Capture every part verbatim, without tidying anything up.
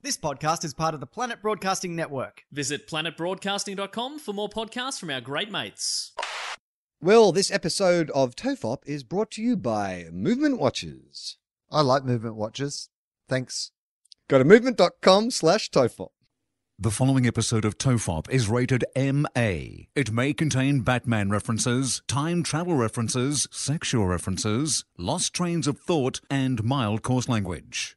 This podcast is part of the Planet Broadcasting Network. Visit planet broadcasting dot com for more podcasts from our great mates. Well, this episode of TOFOP is brought to you by Movement Watches. I like Movement Watches. Thanks. Go to movement dot com slash TOFOP. The following episode of TOFOP is rated M A. It may contain Batman references, time travel references, sexual references, lost trains of thought, and mild coarse language.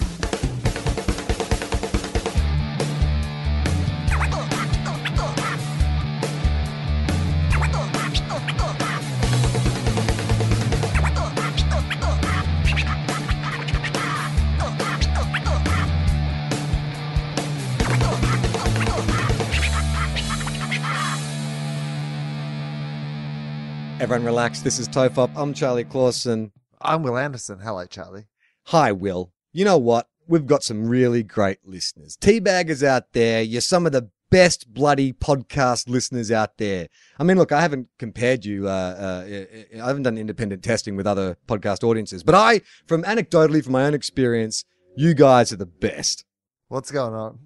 Everyone relax. This is TOFOP. I'm Charlie Clausen. I'm Will Anderson. Hello, Charlie. Hi, Will. You know what? We've got some really great listeners. Teabaggers out there, you're some of the best bloody podcast listeners out there. I mean, look, I haven't compared you. Uh, uh, I haven't done independent testing with other podcast audiences, but I, from anecdotally, from my own experience, you guys are the best. What's going on?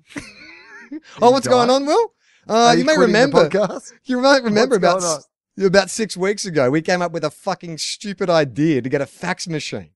oh, what's going on, Will? Uh, you, you may remember. You might remember what's about. About six weeks ago, we came up with a fucking stupid idea to get a fax machine.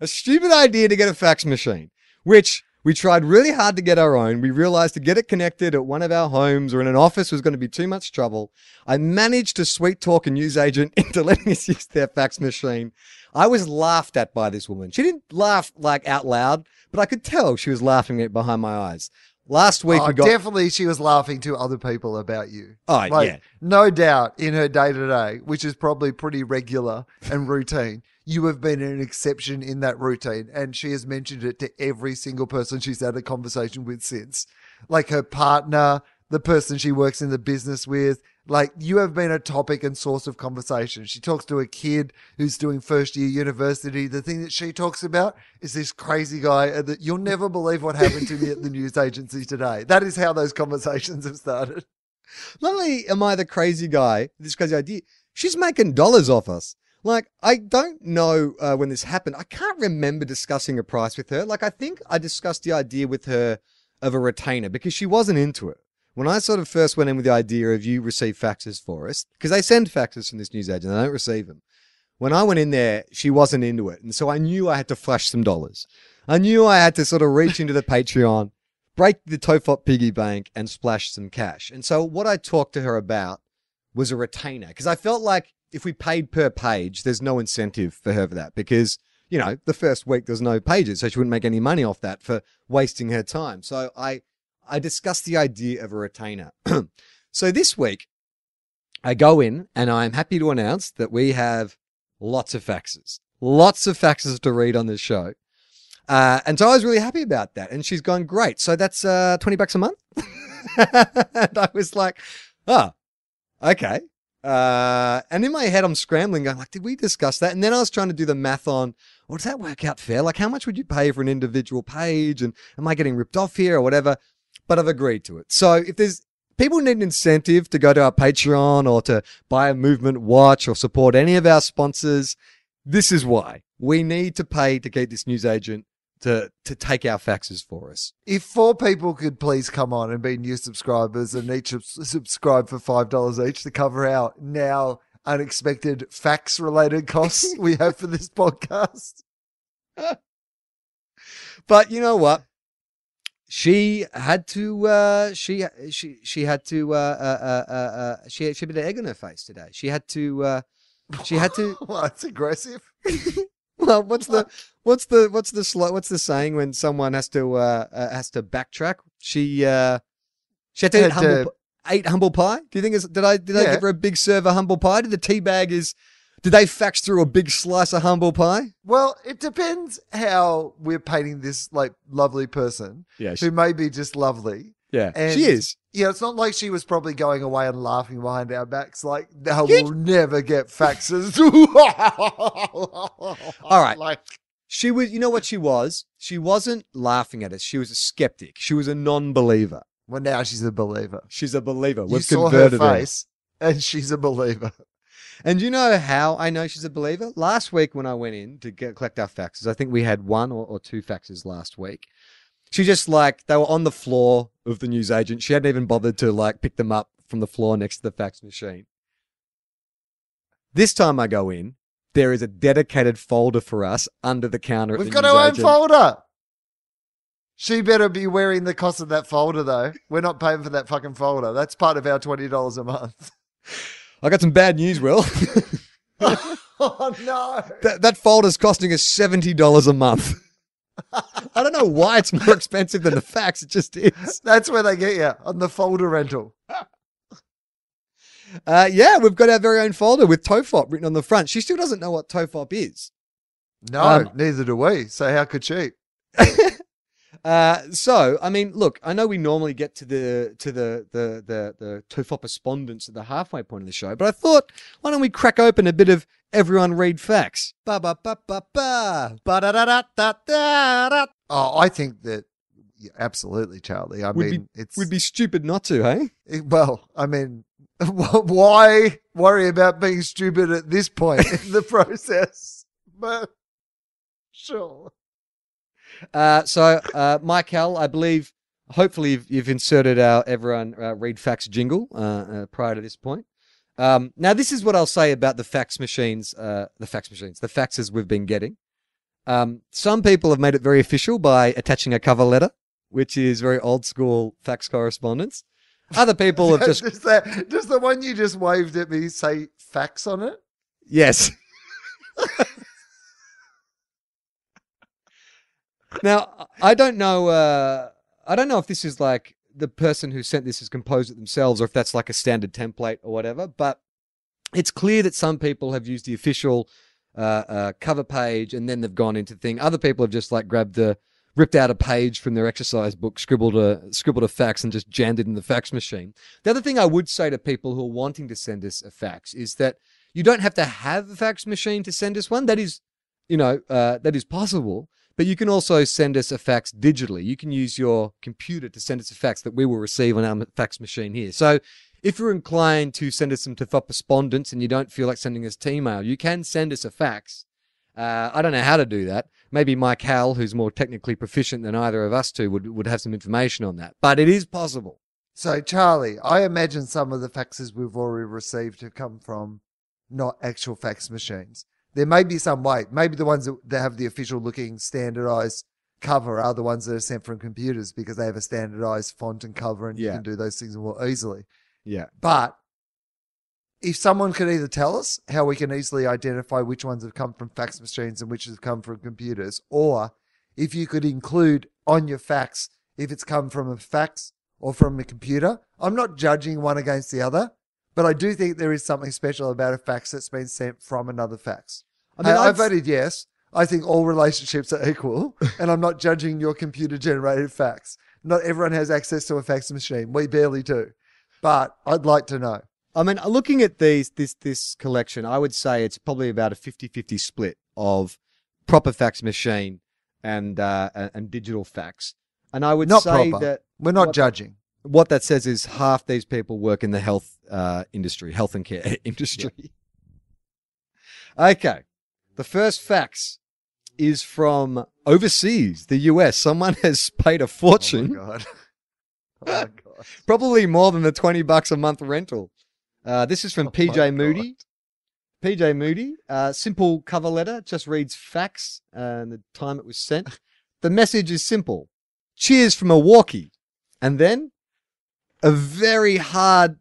A stupid idea to get a fax machine, which we tried really hard to get our own. We realized to get it connected at one of our homes or in an office was going to be too much trouble. I managed to sweet talk a newsagent into letting us use their fax machine. I was laughed at by this woman. She didn't laugh like out loud, but I could tell she was laughing at behind my eyes. Last week, oh, we got... definitely she was laughing to other people about you. Oh, like, yeah. No doubt in her day-to-day, which is probably pretty regular and routine, you have been an exception in that routine, and she has mentioned it to every single person she's had a conversation with since. Like her partner, the person she works in the business with. Like, you have been a topic and source of conversation. She talks to a kid who's doing first-year university. The thing that she talks about is this crazy guy that you'll never believe what happened to me at the news agency today. That is how those conversations have started. Not only am I the crazy guy, this crazy idea, she's making dollars off us. Like, I don't know uh, when this happened. I can't remember discussing a price with her. Like, I think I discussed the idea with her of a retainer because she wasn't into it. When I sort of first went in with the idea of you receive faxes for us, because they send faxes from this newsagent, they don't receive them. When I went in there, she wasn't into it. And so I knew I had to flush some dollars. I knew I had to sort of reach into the Patreon, break the TOFOP piggy bank and splash some cash. And so what I talked to her about was a retainer, because I felt like if we paid per page, there's no incentive for her for that because, you know, the first week there's no pages. So she wouldn't make any money off that for wasting her time. So I... I discussed the idea of a retainer. So this week, I go in and I'm happy to announce that we have lots of faxes, lots of faxes to read on this show. Uh, and so I was really happy about that. And she's gone, great. So that's uh, twenty bucks a month. And I was like, oh, okay. Uh, and in my head, I'm scrambling, going like, did we discuss that? And then I was trying to do the math on, well, does that work out fair? Like, how much would you pay for an individual page? And am I getting ripped off here or whatever? But I've agreed to it. So if there's people need an incentive to go to our Patreon or to buy a Movement watch or support any of our sponsors, this is why we need to pay to get this newsagent to to take our faxes for us. If four people could please come on and be new subscribers and each subscribe for five dollars each to cover our now unexpected fax related costs we have for this podcast. But you know what? She had to, uh, she, she, she had to, uh, uh, uh, uh, she had, she had a bit of egg on her face today. She had to, uh, she had to. Well, that's aggressive. Well, what's the, what's the, what's the, sl- what's the saying when someone has to, uh, uh has to backtrack? She, uh, she had to, had eat, humble, to... P- eat humble pie. Do you think it's, did I, did yeah. I give her a big serve of humble pie? Did the tea bag is, did they fax through a big slice of humble pie? Well, it depends how we're painting this like lovely person yeah, she, who may be just lovely. Yeah, and, she is. Yeah, it's not like she was probably going away and laughing behind our backs like, no, you... we'll never get faxes. All right. Like, She was, you know what she was? She wasn't laughing at us. She was a skeptic. She was a non-believer. Well, now she's a believer. She's a believer. We've converted her face, and she's a believer. And you know how I know she's a believer? Last week when I went in to get, collect our faxes, I think we had one or, or two faxes last week. She just like, they were on the floor of the newsagent. She hadn't even bothered to like pick them up from the floor next to the fax machine. This time I go in, there is a dedicated folder for us under the counter. We've got our own folder. She better be wearing the cost of that folder though. We're not paying for that fucking folder. That's part of our twenty dollars a month. I got some bad news, Will. Oh, no. That, that folder's costing us seventy dollars a month. I don't know why it's more expensive than the fax. It just is. That's where they get you, on the folder rental. Uh, yeah, we've got our very own folder with TOFOP written on the front. She still doesn't know what TOFOP is. No, um, neither do we. So how could she? uh, so, I mean, look, I know we normally get to the to the the the, the TOFOP respondents at the halfway point of the show, but I thought, why don't we crack open a bit of Everyone Read Facts? Ba ba ba ba ba ba da da da da da da. Oh, I think that. Yeah, absolutely, Charlie. I we'd mean, be, it's we'd be stupid not to, hey? It, well, I mean, why worry about being stupid at this point in the process? But sure. Uh, so, uh, Mike Hall, I believe, hopefully, you've, you've inserted our everyone uh, read facts jingle uh, uh, prior to this point. Um, now, this is what I'll say about the fax machines, uh, the fax machines, the faxes we've been getting. Um, some people have made it very official by attaching a cover letter, which is very old school fax correspondence. Other people have just... Does, that, does the one you just waved at me say fax on it? Yes. Now, I don't know, uh, I don't know if this is like the person who sent this has composed it themselves or if that's like a standard template or whatever, but it's clear that some people have used the official uh, uh, cover page and then they've gone into thing. Other people have just like grabbed the... ripped out a page from their exercise book, scribbled a scribbled a fax, and just jammed it in the fax machine. The other thing I would say to people who are wanting to send us a fax is that you don't have to have a fax machine to send us one. That is, you know, uh, that is possible. But you can also send us a fax digitally. You can use your computer to send us a fax that we will receive on our fax machine here. So if you're inclined to send us some TOFOP respondents and you don't feel like sending us T-mail, you can send us a fax. Uh, I don't know how to do that. Maybe Mike Hall, who's more technically proficient than either of us two, would, would have some information on that. But it is possible. So, Charlie, I imagine some of the faxes we've already received have come from not actual fax machines. There may be some way. Maybe the ones that, that have the official-looking standardized cover are the ones that are sent from computers because they have a standardized font and cover and yeah. You can do those things more easily. Yeah. But... if someone could either tell us how we can easily identify which ones have come from fax machines and which have come from computers, or if you could include on your fax if it's come from a fax or from a computer. I'm not judging one against the other, but I do think there is something special about a fax that's been sent from another fax. I mean, I, I voted yes. I think all relationships are equal, and I'm not judging your computer-generated fax. Not everyone has access to a fax machine. We barely do, but I'd like to know. I mean, looking at these, this this collection, I would say it's probably about a fifty-fifty split of proper fax machine and uh, and digital fax. And I would not say proper. That we're not what, judging. What that says is half these people work in the health uh, industry, health and care industry. Yeah. Okay, the first fax is from overseas, the U S. Someone has paid a fortune. Oh my God. Oh my God. Probably more than the twenty bucks a month rental. Uh, this is from oh P J Moody. God. P J Moody, uh, simple cover letter, just reads fax uh, and the time it was sent. The message is simple. Cheers from Milwaukee. And then a very hard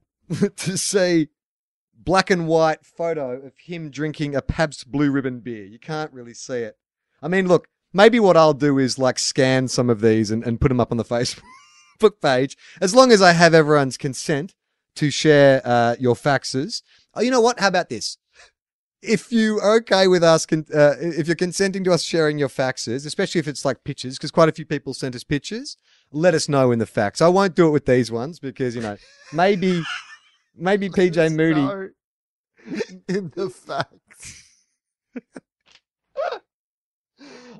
to see black and white photo of him drinking a Pabst Blue Ribbon beer. You can't really see it. I mean, look, maybe what I'll do is like scan some of these and, and put them up on the Facebook page, as long as I have everyone's consent to share uh, your faxes. Oh, you know what? How about this? If you are okay with us, con- uh, if you're consenting to us sharing your faxes, especially if it's like pictures, because quite a few people sent us pictures, let us know in the fax. I won't do it with these ones because, you know, maybe maybe P J Moody. In the fax.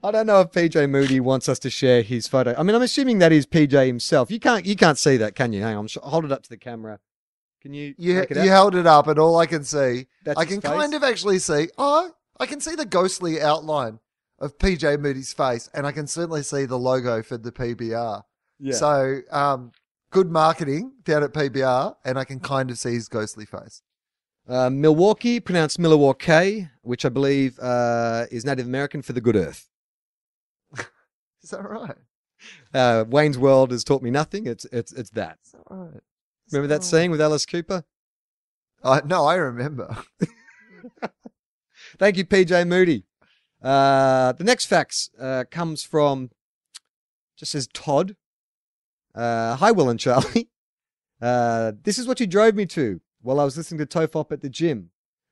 I don't know if P J Moody wants us to share his photo. I mean, I'm assuming that is P J himself. You can't, you can't see that, can you? Hang on, hold it up to the camera. Can you? You, it you held it up, and all I can see, That's I can face? kind of actually see. Oh, I can see the ghostly outline of P J Moody's face, and I can certainly see the logo for the P B R. Yeah. So, um, good marketing down at P B R, and I can kind of see his ghostly face. Uh, Milwaukee, pronounced Milwaukee, which I believe uh, is Native American for the good earth. Is that right? Uh, Wayne's World has taught me nothing. It's it's it's that. Is that right? Is remember that, that right? scene with Alice Cooper? Uh, no, I remember. Thank you, P J Moody. Uh, the next fax uh, comes from, just says Todd. Uh, hi, Will and Charlie. Uh, this is what you drove me to while I was listening to TOFOP at the gym.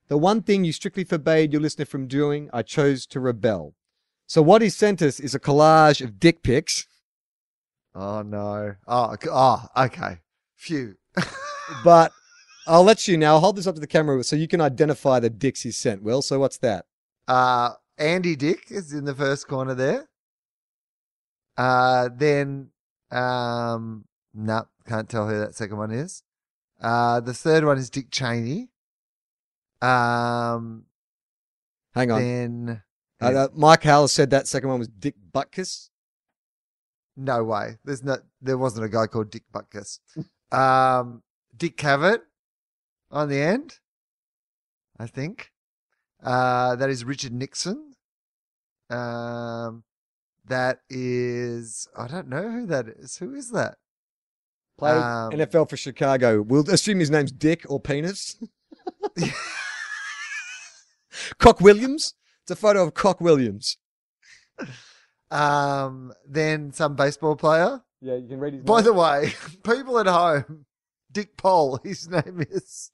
The one thing you strictly forbade your listener from doing, I chose to rebel. So what he sent us is a collage of dick pics. Oh, no. Oh, oh okay. Phew. But I'll let you now. I'll hold this up to the camera so you can identify the dicks he sent, Will. So what's that? Uh, Andy Dick is in the first corner there. Uh, then, um, no, nah, can't tell who that second one is. Uh, the third one is Dick Cheney. Um, Hang on. Then, uh, uh, Mike Hall said that second one was Dick Butkus. No way. There's no. There wasn't a guy called Dick Butkus. um, Dick Cavett on the end, I think. Uh, that is Richard Nixon. Um, that is, I don't know who that is. Who is that? Played um, N F L for Chicago. We'll assume his name's Dick or Penis. Cock Williams. It's a photo of Cock Williams. Um, then some baseball player. Yeah, you can read his name. By the way, people at home, Dick Pole, his name is.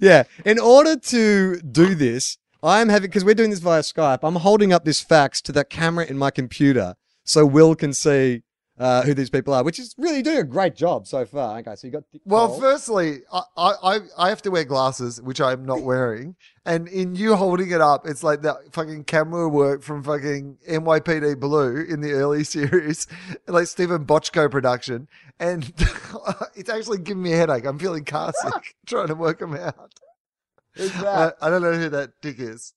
Yeah, in order to do this, I'm having, because we're doing this via Skype, I'm holding up this fax to the camera in my computer so Will can see uh, who these people are, which is really doing a great job so far. Okay, so you got Dick Well, Cole. Firstly, I, I I have to wear glasses, which I'm not wearing, and in you holding it up, it's like that fucking camera work from fucking N Y P D Blue in the early series, like Stephen Bochco production, and it's actually giving me a headache. I'm feeling car sick trying to work them out. Who's that? Uh, I don't know who that dick is.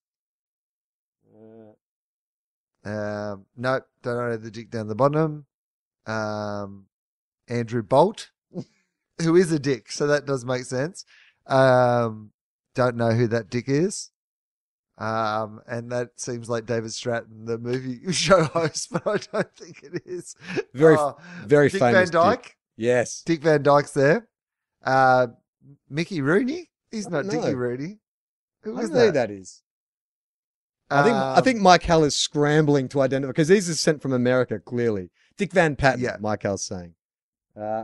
Um, no, don't know the dick down the bottom. Um, Andrew Bolt, who is a dick, so that does make sense. Um, don't know who that dick is. Um, and that seems like David Stratton, the movie show host, but I don't think it is. Very, uh, very dick famous. Van Dyke. Dick. Yes, Dick Van Dyke's there. Uh, Mickey Rooney. He's not Dickie Rooney. Who is that? I don't know who that is. I think um, I think Mike Hall is scrambling to identify, because these are sent from America, clearly. Dick Van Patten, yeah. Mike Hall's saying. Uh,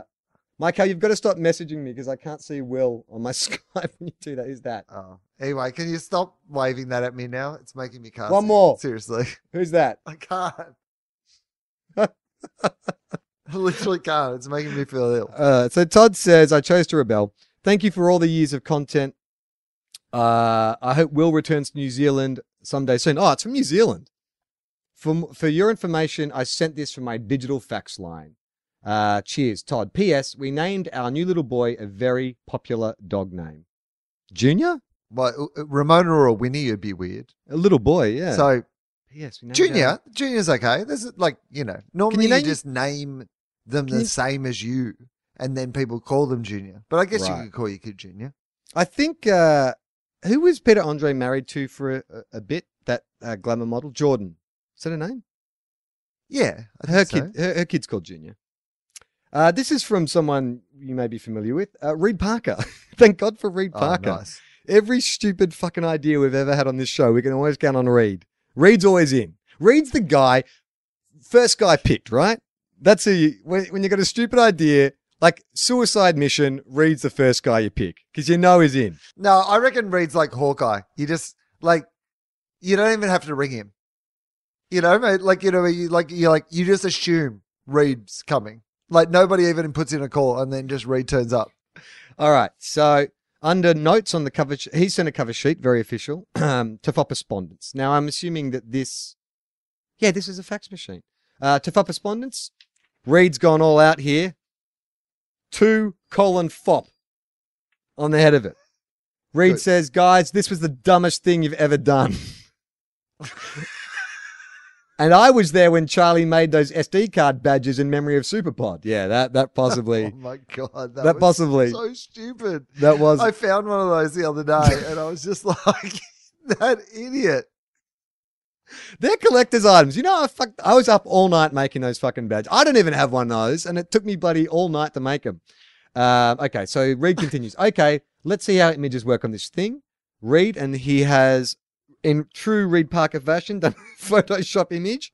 Mike Hall, you've got to stop messaging me because I can't see Will on my Skype when you do that. Who's that? Oh. Anyway, can you stop waving that at me now? It's making me cast. One more. Seriously. Who's that? I can't. I literally can't. It's making me feel ill. Uh, so Todd says, I chose to rebel. Thank you for all the years of content. Uh, I hope Will returns to New Zealand someday soon. Oh, it's from New Zealand. For, for your information, I sent this from my digital fax line. Uh, cheers, Todd. P S. We named our new little boy a very popular dog name. Junior? Well, Ramona or Winnie would be weird. A little boy, yeah. So, P S. We named Junior. Our... Junior's okay. This is like, you know, normally you, name you just you... name them Can the you... same as you, and then people call them Junior. But I guess right. you could call your kid Junior. I think... Uh, Who was Peter Andre married to for a, a bit? That uh, glamour model, Jordan. Is that her name? Yeah, I her think kid. So. Her, her kid's called Junior. Uh, this is from someone you may be familiar with, uh, Reed Parker. Thank God for Reed Parker. Oh, nice. Every stupid fucking idea we've ever had on this show, we can always count on Reed. Reed's always in. Reed's the guy, first guy picked, right? That's who you, when when you got a stupid idea. Like, Suicide Mission, Reed's the first guy you pick because you know he's in. No, I reckon Reed's like Hawkeye. You just, like, you don't even have to ring him. You know, mate? Like, you know, you like, you like, you just assume Reed's coming. Like, nobody even puts in a call and then just Reed turns up. All right. So, Under notes on the cover, he sent a cover sheet, very official, um, TOFOP Respondents. Now, I'm assuming that this, yeah, this is a fax machine. Uh, TOFOP Respondents, Reed's gone all out here. Two colon fop on the head of it. Reed Good. says, guys, this was the dumbest thing you've ever done. And I was there when Charlie made those S D card badges in memory of Superpod. Yeah, that that possibly. Oh my god, that, that was possibly so stupid. That was. I found one of those the other day, and I was just like, that idiot. They're collector's items. You know, I fucked. I was up all night making those fucking badges. I don't even have one of those, and it took me bloody all night to make them. Uh, okay, so Reed continues. Okay, let's see how images work on this thing. Reed, and he has, in true Reed Parker fashion, done a Photoshop image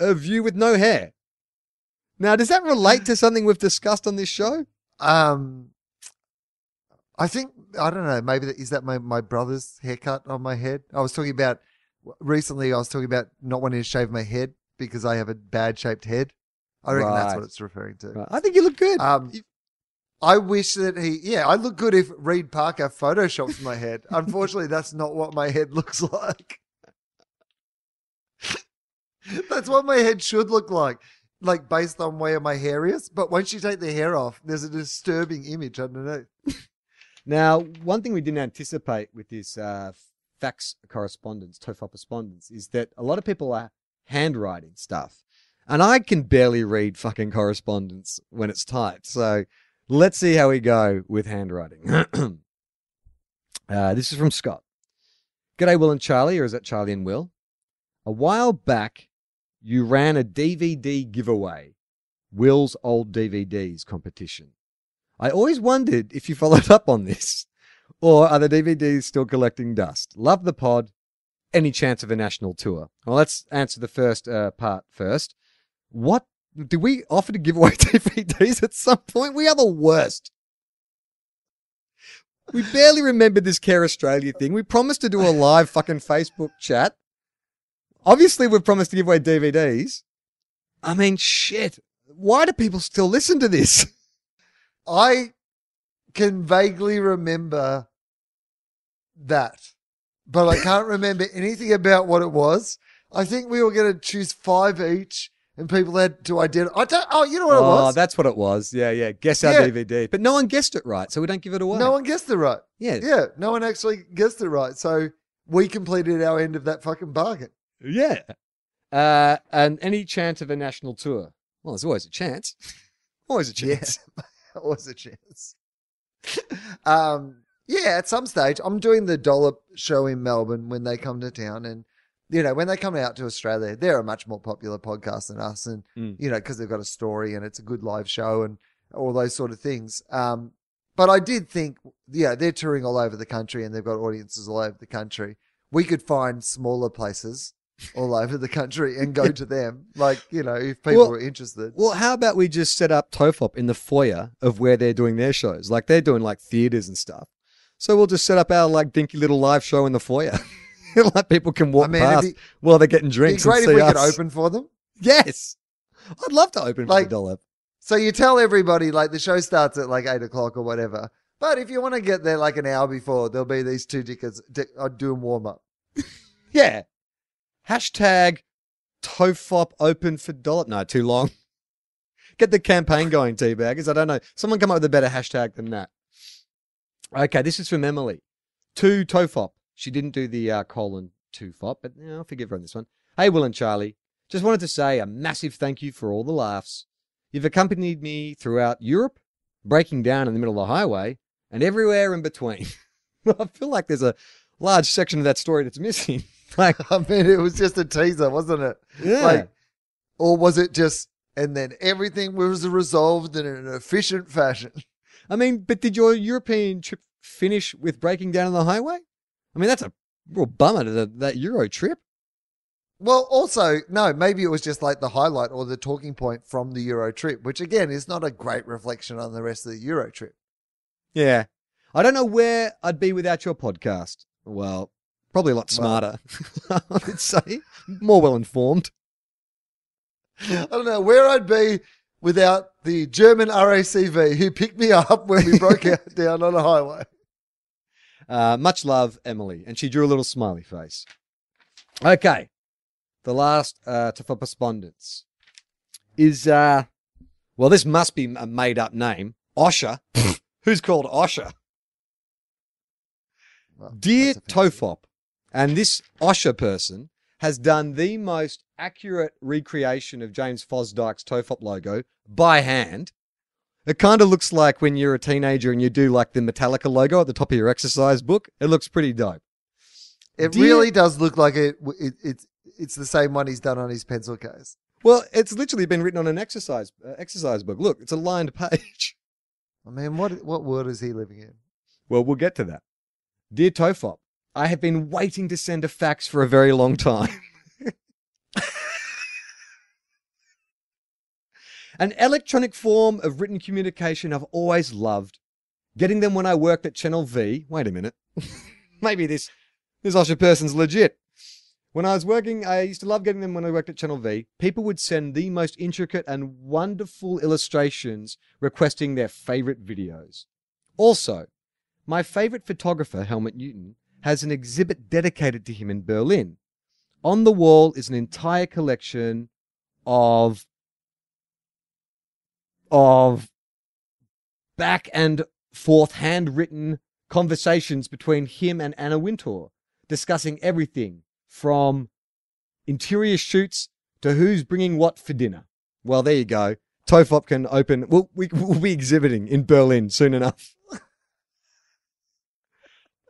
of you with no hair. Now, does that relate to something we've discussed on this show? Um, I think, I don't know, maybe that, is that my, my brother's haircut on my head? I was talking about, recently I was talking about not wanting to shave my head because I have a bad-shaped head. I reckon right. that's what it's referring to. Right. I think you look good. Um, you- I wish that he, yeah, I look good if Reed Parker photoshops my head. Unfortunately, that's not what my head looks like. That's what my head should look like, like based on where my hair is. But once you take the hair off, there's a disturbing image underneath. Now, one thing we didn't anticipate with this uh, fax correspondence, TOFOP respondence, is that a lot of people are handwriting stuff. And I can barely read fucking correspondence when it's typed. So let's see how we go with handwriting. uh, this is from Scott. G'day, Will and Charlie, or is that Charlie and Will? A while back, you ran a D V D giveaway, Will's Old D V Ds competition. I always wondered if you followed up on this, or are the D V Ds still collecting dust? Love the pod. Any chance of a national tour? Well, let's answer the first uh, part first. What? Did we offer to give away D V Ds at some point? We are the worst. We barely remembered this Care Australia thing. We promised to do a live fucking Facebook chat. Obviously, we've promised to give away D V Ds. I mean, shit. Why do people still listen to this? I can vaguely remember that, but I can't remember anything about what it was. I think we were going to choose five each. And people had to identify. I don't, oh, you know what oh, it was? Oh, that's what it was. Yeah, yeah. Guess our yeah. D V D. But no one guessed it right, so we don't give it away. No one guessed it right. Yeah. Yeah, no one actually guessed it right. So we completed our end of that fucking bargain. Yeah. Uh, and any chance of a national tour? Well, there's always a chance. Always a chance. Yeah. Always a chance. um, yeah, at some stage, I'm doing the Dollop show in Melbourne when they come to town, and you know, when they come out to Australia, they're a much more popular podcast than us. And, mm. you know, because they've got a story and it's a good live show and all those sort of things. Um, but I did think, yeah, they're touring all over the country and they've got audiences all over the country. We could find smaller places all over the country and go to them. Like, you know, if people well, were interested. Well, how about we just set up TOFOP in the foyer of where they're doing their shows? Like they're doing like theaters and stuff. So we'll just set up our like dinky little live show in the foyer. Like people can walk I mean, past be, while they're getting drinks. It'd be great and see if we us. could open for them. Yes, I'd love to open like, for the Dollop. So you tell everybody like the show starts at like eight o'clock or whatever. But if you want to get there like an hour before, there'll be these two dickers dick, uh, doing warm up. Yeah. Hashtag TOFOP open for Dollop. No, too long. Get the campaign going, teabaggers. I don't know. Someone come up with a better hashtag than that. Okay, this is from Emily. To TOFOP. She didn't do the uh, colon two fop, but you know, I'll forgive her on this one. Hey, Will and Charlie. Just wanted to say a massive thank you for all the laughs. You've accompanied me throughout Europe, breaking down in the middle of the highway, and everywhere in between. I feel like there's a large section of that story that's missing. Like, I mean, it was just a teaser, wasn't it? Yeah. Like, or was it just, and then everything was resolved in an efficient fashion? I mean, but did your European trip finish with breaking down on the highway? I mean, that's a real bummer to the, that Euro trip. Well, also, no, maybe it was just like the highlight or the talking point from the Euro trip, which again is not a great reflection on the rest of the Euro trip. Yeah. I don't know where I'd be without your podcast. Well, probably a lot smarter, well, I would say. More well-informed. I don't know where I'd be without the German R A C V who picked me up when we broke out down on a highway. Uh, much love, Emily. And she drew a little smiley face. Okay. The last uh, T O F O P respondents is, uh, well, this must be a made-up name. Osher. Who's called Osher? Well, Dear T O F O P, and this Osher person has done the most accurate recreation of James Fosdyke's T O F O P logo by hand. It kind of looks like when you're a teenager and you do like the Metallica logo at the top of your exercise book. It looks pretty dope. It Dear, really does look like it, it, it's it's the same one he's done on his pencil case. Well, it's literally been written on an exercise uh, exercise book. Look, it's a lined page. I mean, what what world is he living in? Well, we'll get to that. Dear T O F O P, I have been waiting to send a fax for a very long time. An electronic form of written communication I've always loved. Getting them when I worked at Channel V. Wait a minute. Maybe this, this Osher person's legit. When I was working, I used to love getting them when I worked at Channel V. People would send the most intricate and wonderful illustrations requesting their favorite videos. Also, my favorite photographer, Helmut Newton, has an exhibit dedicated to him in Berlin. On the wall is an entire collection of of back and forth handwritten conversations between him and Anna Wintour, discussing everything from interior shoots to who's bringing what for dinner. Well, there you go. T O F O P can open. We'll, we, we'll be exhibiting in Berlin soon enough.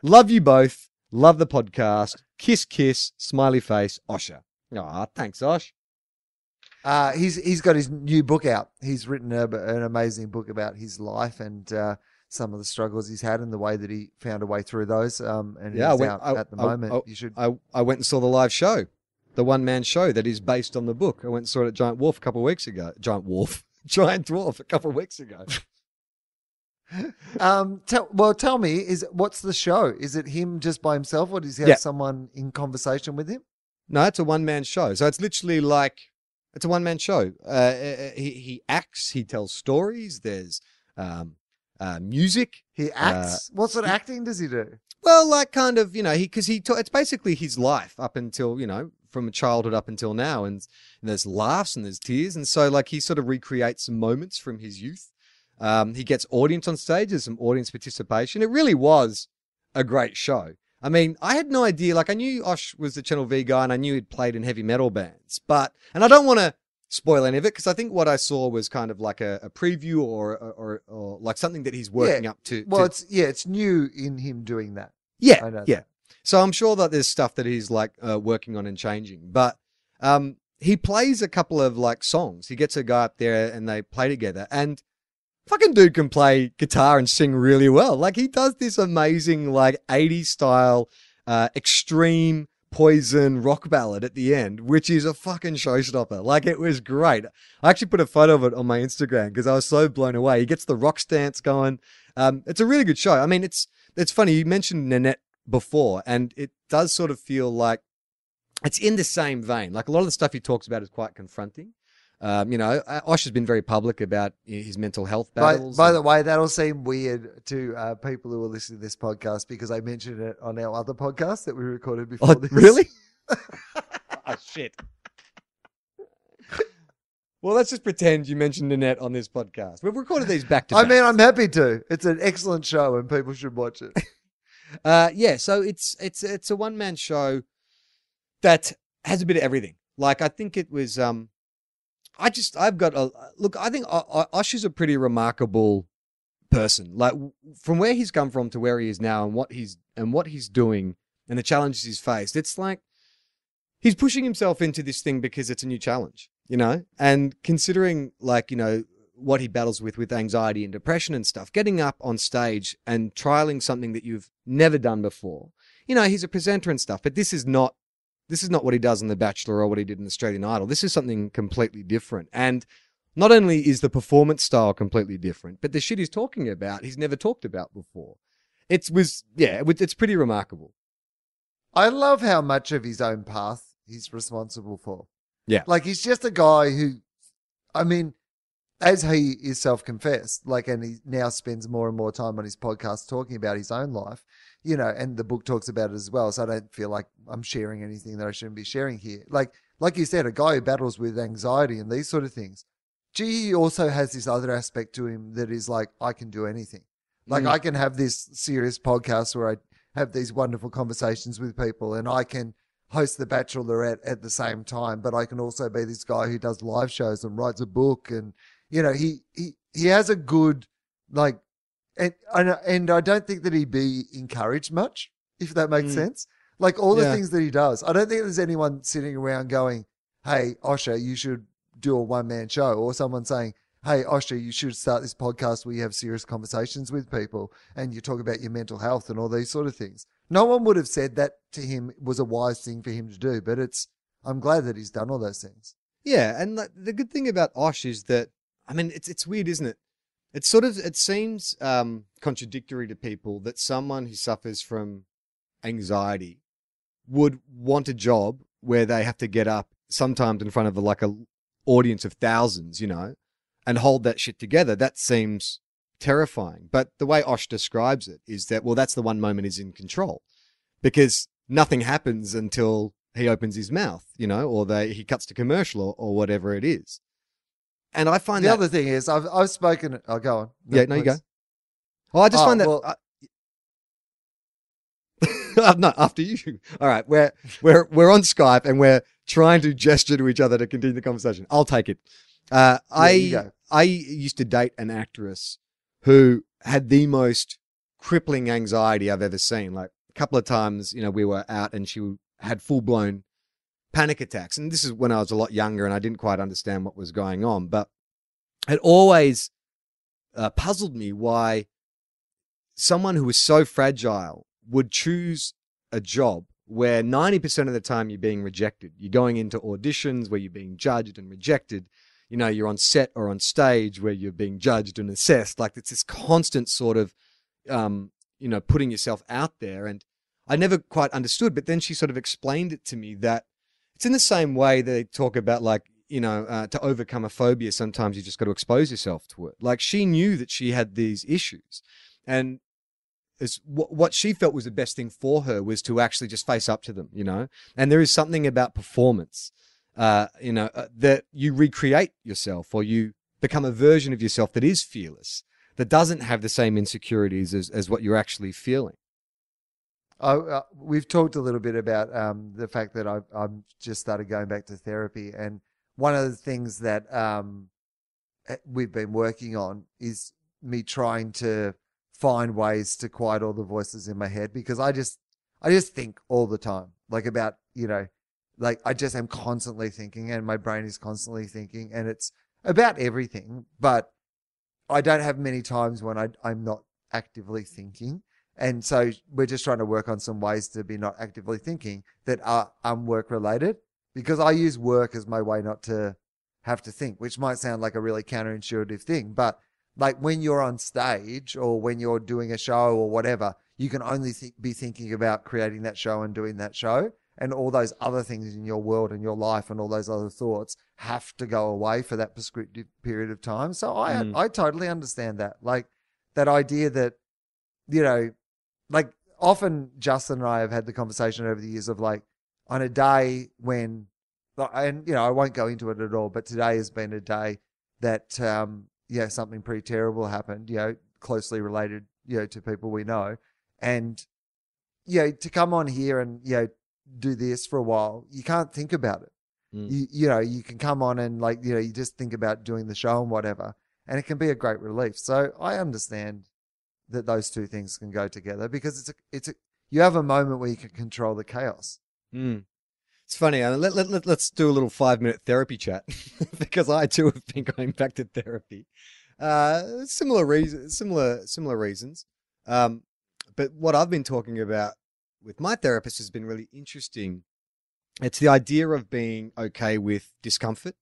Love you both. Love the podcast. Kiss, kiss, smiley face, Osher. Aw, thanks, Osh. Uh, he's he's got his new book out. He's written a, an amazing book about his life and uh, some of the struggles he's had and the way that he found a way through those. Um, and yeah, he's went, out I, at the I, moment. I, you should. I, I went and saw the live show, the one man show that is based on the book. I went and saw it at Giant Dwarf a couple of weeks ago. Giant Dwarf, Giant Dwarf, a couple of weeks ago. um, tell, well, tell me, is what's the show? Is it him just by himself, or does he have yeah. someone in conversation with him? No, it's a one man show. So it's literally like. It's a one-man show. Uh, he, he acts. He tells stories. There's um, uh, music. He acts? Uh, what sort of he, acting does he do? Well, like kind of, you know, he because he ta- it's basically his life up until, you know, from childhood up until now. And, and there's laughs and there's tears. And so, like, he sort of recreates some moments from his youth. Um, he gets audience on stage. There's some audience participation. It really was a great show. I mean, I had no idea. Like, I knew Osh was the Channel V guy, and I knew he'd played in heavy metal bands. But, and I don't want to spoil any of it because I think what I saw was kind of like a, a preview or, or or like something that he's working yeah. up to. Well, to... it's yeah, it's new in him doing that. Yeah, I know yeah. That. So I'm sure that there's stuff that he's like uh, working on and changing. But um, he plays a couple of like songs. He gets a guy up there and they play together. And fucking dude can play guitar and sing really well. Like he does this amazing like eighties style uh, extreme Poison rock ballad at the end, which is a fucking showstopper. Like it was great. I actually put a photo of it on my Instagram because I was so blown away. He gets the rock stance going. Um, it's a really good show. I mean, it's it's funny. You mentioned Nanette before and it does sort of feel like it's in the same vein. Like a lot of the stuff he talks about is quite confronting. Um, you know, Osh has been very public about his mental health battles. By, by the way, that'll seem weird to uh, people who are listening to this podcast because I mentioned it on our other podcast that we recorded before oh, this. Really? Oh, shit. Well, let's just pretend you mentioned Nanette on this podcast. We've recorded these back to back. I mean, I'm happy to. It's an excellent show and people should watch it. uh, yeah, so it's it's it's a one-man show that has a bit of everything. Like, I think it was... Um, I just, I've got a look. I think Osh is a pretty remarkable person. Like from where he's come from to where he is now, and what he's and what he's doing, and the challenges he's faced. It's like he's pushing himself into this thing because it's a new challenge, you know. And considering, like, you know, what he battles with with anxiety and depression and stuff, getting up on stage and trialing something that you've never done before. You know, he's a presenter and stuff, but this is not. This is not what he does on The Bachelor or what he did in Australian Idol. This is something completely different. And not only is the performance style completely different, but the shit he's talking about, he's never talked about before. It was, yeah, it's pretty remarkable. I love how much of his own path he's responsible for. Yeah. Like he's just a guy who, I mean, as he is self-confessed, like, and he now spends more and more time on his podcast talking about his own life, you know, and the book talks about it as well. So I don't feel like I'm sharing anything that I shouldn't be sharing here. Like, like you said, a guy who battles with anxiety and these sort of things, gee, he also has this other aspect to him that is like, I can do anything. Like, mm. I can have this serious podcast where I have these wonderful conversations with people, and I can host The Bachelorette at the same time, but I can also be this guy who does live shows and writes a book, and, you know, he, he, he has a good, like, and, and, and I don't think that he'd be encouraged much, if that makes mm. sense. Like, all the yeah. things that he does, I don't think there's anyone sitting around going, hey, Osher, you should do a one-man show, or someone saying, hey, Osher, you should start this podcast where you have serious conversations with people and you talk about your mental health and all these sort of things. No one would have said that to him was a wise thing for him to do, but it's, I'm glad that he's done all those things. Yeah. And the good thing about Osh is that, I mean, it's, it's weird, isn't it? It's sort of, it seems um, contradictory to people that someone who suffers from anxiety would want a job where they have to get up sometimes in front of a, like a audience of thousands, you know, and hold that shit together. That seems terrifying. But the way Osh describes it is that, well, that's the one moment he's in control, because nothing happens until he opens his mouth, you know, or they, he cuts to commercial, or, or whatever it is. And I find the that... The other thing is, I've, I've spoken... Oh, go on. No, yeah, no, please. You go. Well, I just oh, find that... Well... I... no, after you. All right, we're, we're, we're on Skype and we're trying to gesture to each other to continue the conversation. I'll take it. Uh, yeah, I I used to date an actress who had the most crippling anxiety I've ever seen. Like, a couple of times, you know, we were out and she had full-blown panic attacks. And this is when I was a lot younger and I didn't quite understand what was going on. But it always uh, puzzled me why someone who was so fragile would choose a job where ninety percent of the time you're being rejected. You're going into auditions where you're being judged and rejected. You know, you're on set or on stage where you're being judged and assessed. Like, it's this constant sort of, um, you know, putting yourself out there. And I never quite understood, but then she sort of explained it to me that it's in the same way they talk about, like, you know, uh, to overcome a phobia, sometimes you just got to expose yourself to it. Like, she knew that she had these issues, and it's w- what she felt was the best thing for her was to actually just face up to them, you know? And there is something about performance. Uh, you know, uh, that you recreate yourself, or you become a version of yourself that is fearless, that doesn't have the same insecurities as, as what you're actually feeling. I, uh, we've talked a little bit about um, the fact that I've, I've just started going back to therapy. And one of the things that um, we've been working on is me trying to find ways to quiet all the voices in my head, because I just, I just think all the time, like, about, you know, like, I just am constantly thinking, and my brain is constantly thinking, and it's about everything. But I don't have many times when I, I'm not actively thinking. And so we're just trying to work on some ways to be not actively thinking that are um, work related, because I use work as my way not to have to think, which might sound like a really counterintuitive thing. But, like, when you're on stage or when you're doing a show or whatever, you can only th- be thinking about creating that show and doing that show. And all those other things in your world and your life and all those other thoughts have to go away for that prescriptive period of time. So I mm. I totally understand that. Like, that idea that, you know, like, often Justin and I have had the conversation over the years of, like, on a day when, and, you know, I won't go into it at all, but today has been a day that, um, yeah, something pretty terrible happened, you know, closely related, you know, to people we know. And, you know, to come on here and, you know, do this for a while, you can't think about it. Mm. You, you know, you can come on and, like, you know, you just think about doing the show and whatever, and it can be a great relief. So I understand that those two things can go together, because it's a, it's a, you have a moment where you can control the chaos. Mm. It's funny. I mean, let, let, let, let's do a little five minute therapy chat because I too have been going back to therapy. Uh, similar reasons, similar, similar reasons. Um, but what I've been talking about with my therapist has been really interesting. It's the idea of being okay with discomfort,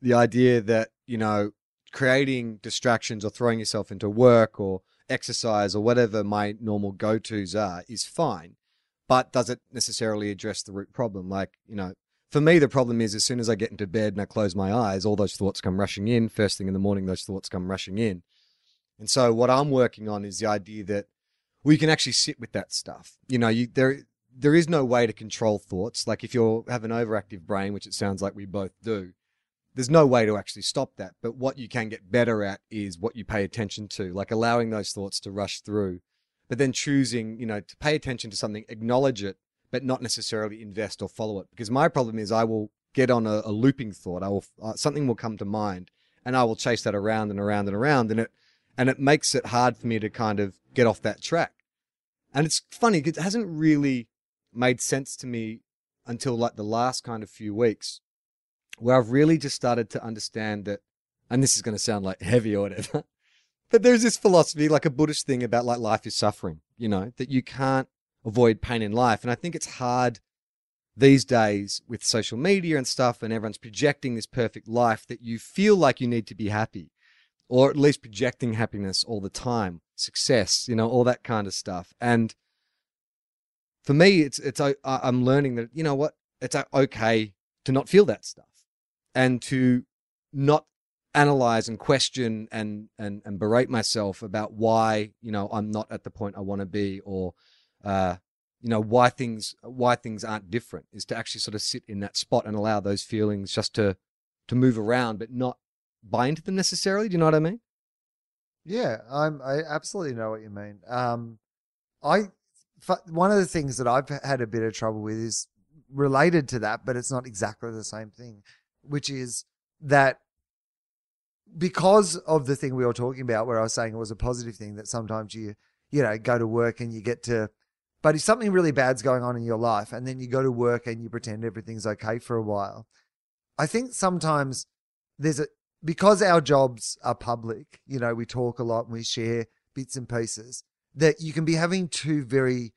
the idea that, you know, creating distractions or throwing yourself into work or exercise or whatever my normal go-tos are is fine, but doesn't necessarily address the root problem. Like, you know, for me, the problem is as soon as I get into bed and I close my eyes, all those thoughts come rushing in. First thing in the morning, those thoughts come rushing in. And so what I'm working on is the idea that we can actually sit with that stuff. You know, you, there, there is no way to control thoughts. Like if you have an overactive brain, which it sounds like we both do, there's no way to actually stop that. But what you can get better at is what you pay attention to, like allowing those thoughts to rush through, but then choosing, you know, to pay attention to something, acknowledge it, but not necessarily invest or follow it. Because my problem is I will get on a, a looping thought. I will, uh, something will come to mind and I will chase that around and around and around. And it, and it makes it hard for me to kind of get off that track. And it's funny, it hasn't really made sense to me until like the last kind of few weeks, where I've really just started to understand that, and this is going to sound like heavy or whatever, but there's this philosophy, like a Buddhist thing about like life is suffering, you know, that you can't avoid pain in life. And I think it's hard these days with social media and stuff, and everyone's projecting this perfect life that you feel like you need to be happy, or at least projecting happiness all the time, success, you know, all that kind of stuff. And for me, it's, it's, I, I'm learning that, you know what, it's okay to not feel that stuff, and to not analyze and question and, and, and berate myself about why, you know, I'm not at the point I want to be, or, uh, you know, why things, why things aren't different, is to actually sort of sit in that spot and allow those feelings just to, to move around, but not buy into them necessarily. Do you know what I mean? Yeah, I'm, I absolutely know what you mean. Um, I, one of the things that I've had a bit of trouble with is related to that, but it's not exactly the same thing, which is that because of the thing we were talking about, where I was saying it was a positive thing that sometimes you, you know, go to work and you get to, but if something really bad's going on in your life and then you go to work and you pretend everything's okay for a while, I think sometimes there's a, because our jobs are public, you know, we talk a lot and we share bits and pieces, that you can be having two very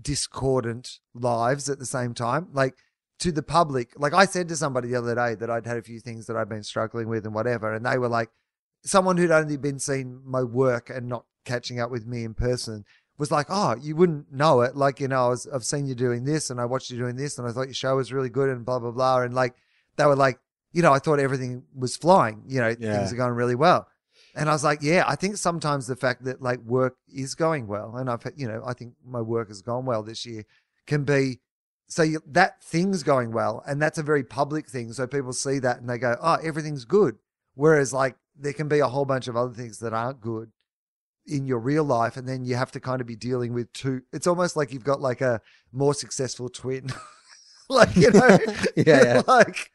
discordant lives at the same time. Like, to the public, like I said to somebody the other day that I'd had a few things that I'd been struggling with and whatever, and they were like, someone who'd only been seeing my work and not catching up with me in person was like, oh, you wouldn't know it. Like, you know, I was, I've seen you doing this and I watched you doing this and I thought your show was really good and blah, blah, blah. And like, they were like, you know, I thought everything was flying, you know, yeah. Things are going really well. And I was like, yeah, I think sometimes the fact that like work is going well, and I've, you know, I think my work has gone well this year, can be, so you, that thing's going well, and that's a very public thing. So people see that and they go, oh, everything's good. Whereas like there can be a whole bunch of other things that aren't good in your real life. And then you have to kind of be dealing with two. It's almost like you've got like a more successful twin, like, you know, yeah, yeah. Like,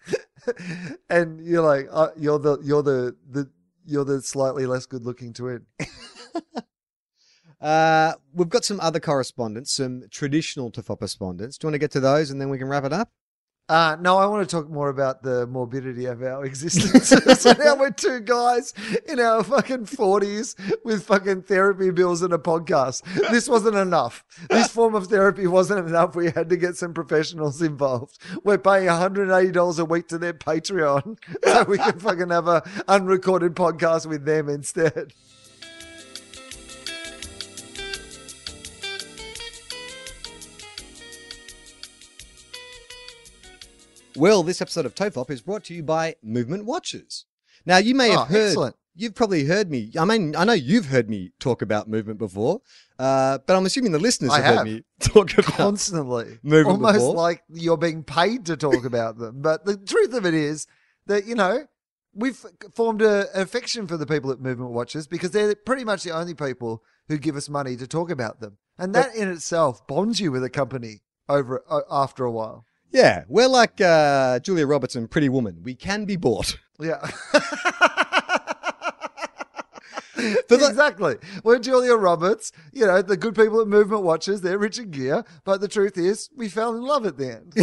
and you're like, oh, you're the, you're the, the, you're the slightly less good looking twin. Uh, we've got some other correspondence, some traditional T O F O P correspondence. Do you want to get to those and then we can wrap it up? Uh, no, I want to talk more about the morbidity of our existence. So now we're two guys in our fucking forties with fucking therapy bills and a podcast. This wasn't enough. This form of therapy wasn't enough. We had to get some professionals involved. We're paying one hundred eighty dollars a week to their Patreon so we can fucking have an unrecorded podcast with them instead. Well, this episode of T O F O P is brought to you by Movement Watches. Now, you may have oh, heard, excellent. You've probably heard me. I mean, I know you've heard me talk about movement before, uh, but I'm assuming the listeners have, have heard me talk about constantly movement almost before. Like you're being paid to talk about them. But the truth of it is that, you know, we've formed an affection for the people at Movement Watches because they're pretty much the only people who give us money to talk about them. And that but, in itself bonds you with a company over uh, after a while. Yeah, we're like uh, Julia Roberts in Pretty Woman. We can be bought. Yeah. Exactly. We're Julia Roberts. You know, the good people at Movement Watches, they're rich in gear. But the truth is, we fell in love at the end.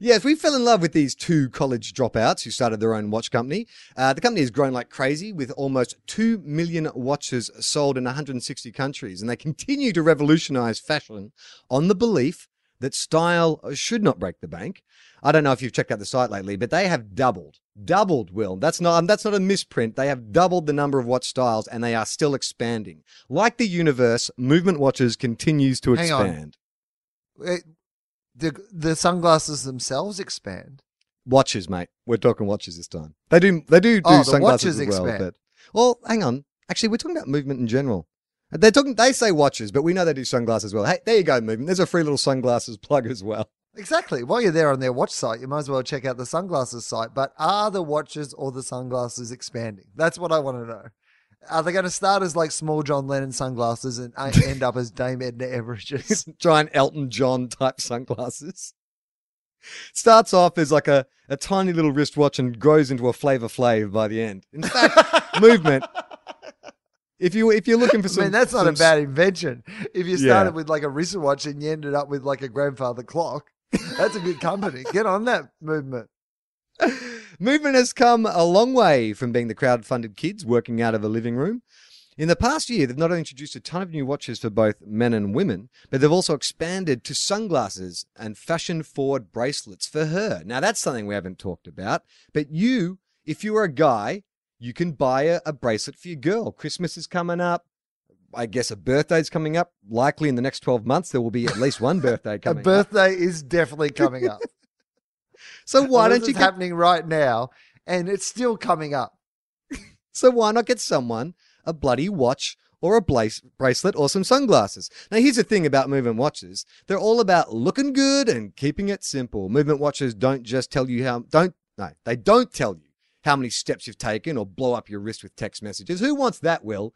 Yes, we fell in love with these two college dropouts who started their own watch company. Uh, the company has grown like crazy with almost two million watches sold in one hundred sixty countries. And they continue to revolutionize fashion on the belief that style should not break the bank. I don't know if you've checked out the site lately, but they have doubled, doubled, Will. That's not, that's not a misprint. They have doubled the number of watch styles and they are still expanding. Like the universe, Movement Watches continues to Hang expand. On. the the sunglasses themselves expand? Watches, mate. We're talking watches this time. They do they do, do oh, sunglasses as well. But, well, hang on. Actually, we're talking about movement in general. They're talking. They say watches, but we know they do sunglasses as well. Hey, there you go, movement. There's a free little sunglasses plug as well. Exactly. While you're there on their watch site, you might as well check out the sunglasses site. But are the watches or the sunglasses expanding? That's what I want to know. Are they going to start as like small John Lennon sunglasses and end up as Dame Edna Everidge's? Giant Elton John type sunglasses. Starts off as like a, a tiny little wristwatch and grows into a Flavor Flav by the end. In fact, movement. If you if you're looking for some, I mean, that's not some, a bad invention. If you started yeah. with like a wristwatch and you ended up with like a grandfather clock, that's a good company. Get on that, movement. Movement has come a long way from being the crowd-funded kids working out of a living room. In the past year, they've not only introduced a ton of new watches for both men and women, but they've also expanded to sunglasses and fashion-forward bracelets for her. Now, that's something we haven't talked about, but you, if you are a guy, you can buy a, a bracelet for your girl. Christmas is coming up. I guess a birthday's coming up. Likely in the next twelve months, there will be at least one birthday coming up. A birthday up. is definitely coming up. So why don't you get... happening right now, and it's still coming up. So why not get someone a bloody watch or a blaze, bracelet or some sunglasses? Now, here's the thing about Movement Watches. They're all about looking good and keeping it simple. Movement Watches don't just tell you how... Don't No, they don't tell you how many steps you've taken or blow up your wrist with text messages. Who wants that, Will?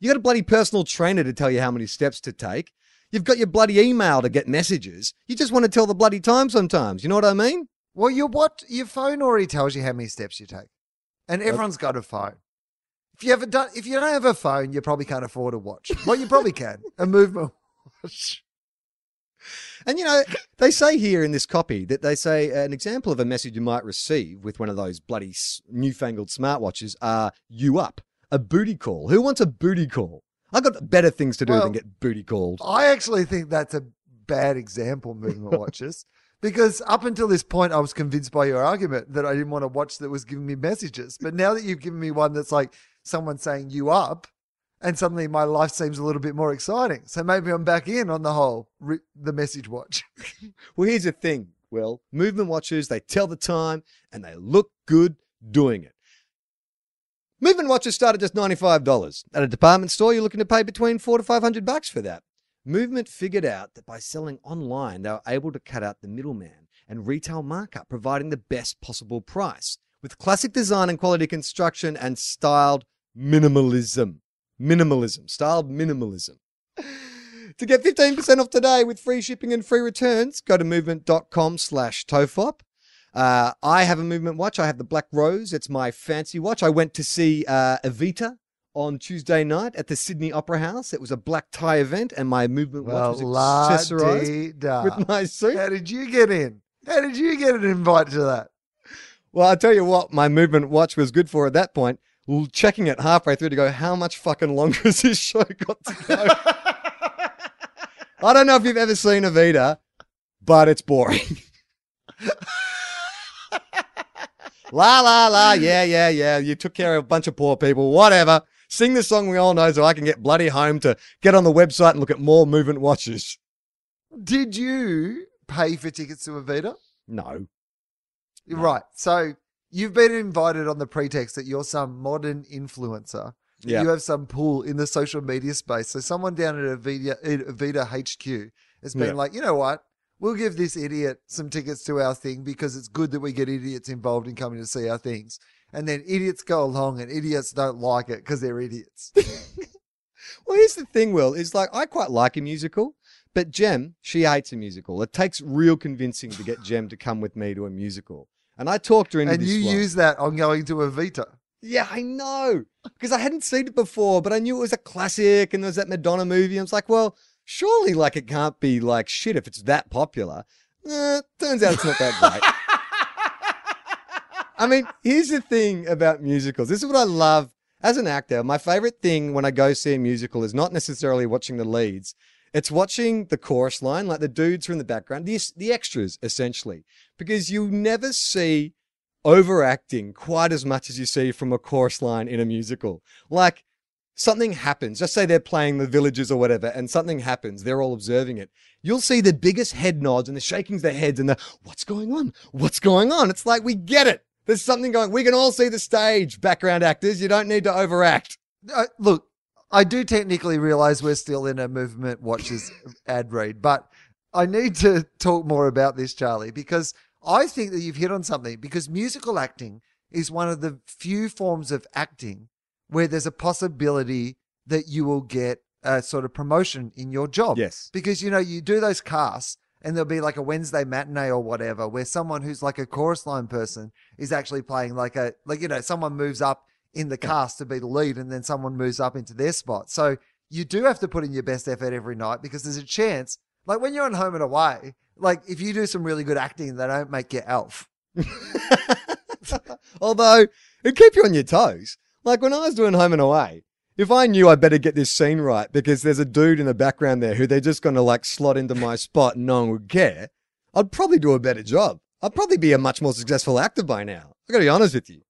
You got a bloody personal trainer to tell you how many steps to take. You've got your bloody email to get messages. You just want to tell the bloody time sometimes. You know what I mean? Well, your what your phone already tells you how many steps you take, and everyone's got a phone. If you haven't done, if you don't have a phone, you probably can't afford a watch. Well, you probably can a movement watch. And you know, they say here in this copy that they say an example of a message you might receive with one of those bloody newfangled smartwatches are "you up," a booty call. Who wants a booty call? I've got better things to do well, than get booty called. I actually think that's a bad example, movement watches. Because up until this point, I was convinced by your argument that I didn't want a watch that was giving me messages. But now that you've given me one that's like someone saying you up, and suddenly my life seems a little bit more exciting. So maybe I'm back in on the whole, re- the message watch. Well, here's the thing, Will. Movement watches, they tell the time and they look good doing it. Movement watches start at just ninety-five dollars. At a department store, you're looking to pay between four to five hundred bucks for that. Movement figured out that by selling online, they were able to cut out the middleman and retail markup, providing the best possible price with classic design and quality construction and styled minimalism. Minimalism. Styled minimalism. To get fifteen percent off today with free shipping and free returns, go to movement.com slash TOFOP. Uh, I have a Movement watch. I have the Black Rose. It's my fancy watch. I went to see uh, Evita on Tuesday night at the Sydney Opera House. It was a black tie event, and my movement well, watch was accessorized with my suit. How did you get in? How did you get an invite to that? Well, I'll tell you what my movement watch was good for at that point. Checking it halfway through to go, how much fucking longer has this show got to go? I don't know if you've ever seen Evita, but it's boring. La, la, la, yeah, yeah, yeah. You took care of a bunch of poor people, whatever. Sing the song we all know so I can get bloody home to get on the website and look at more movement watches. Did you pay for tickets to Evita? No. You're no. Right. So you've been invited on the pretext that you're some modern influencer. Yeah. You have some pull in the social media space. So someone down at Evita, Evita H Q has been yeah. like, you know what? We'll give this idiot some tickets to our thing because it's good that we get idiots involved in coming to see our things. And then idiots go along and idiots don't like it because they're idiots. Well, here's the thing, Will, is like I quite like a musical, but Gem, she hates a musical. It takes real convincing to get Gem to come with me to a musical. And I talked her into and this And you one. Use that on going to Evita. Yeah, I know. Because I hadn't seen it before, but I knew it was a classic and there was that Madonna movie. I was like, well... surely, like, it can't be, like, shit if it's that popular. Eh, turns out it's not that great. I mean, here's the thing about musicals. This is what I love. As an actor, my favorite thing when I go see a musical is not necessarily watching the leads. It's watching the chorus line, like the dudes from the background, the, the extras, essentially. Because you never see overacting quite as much as you see from a chorus line in a musical. Like, something happens, just say they're playing the Villagers or whatever, and something happens, they're all observing it, you'll see the biggest head nods and the shakings of their heads and the, what's going on? What's going on? It's like, we get it. There's something going, we can all see the stage, background actors. You don't need to overact. Uh, look, I do technically realize we're still in a Movement Watches ad read, but I need to talk more about this, Charlie, because I think that you've hit on something, because musical acting is one of the few forms of acting where there's a possibility that you will get a sort of promotion in your job. Yes. Because, you know, you do those casts and there'll be like a Wednesday matinee or whatever where someone who's like a chorus line person is actually playing like a, like, you know, someone moves up in the cast to be the lead and then someone moves up into their spot. So you do have to put in your best effort every night, because there's a chance, like when you're on Home and Away, like if you do some really good acting, they don't make you Alf. Although it'd keep you on your toes. Like when I was doing Home and Away, if I knew I better get this scene right because there's a dude in the background there who they're just going to like slot into my spot and no one would care, I'd probably do a better job. I'd probably be a much more successful actor by now. I've got to be honest with you.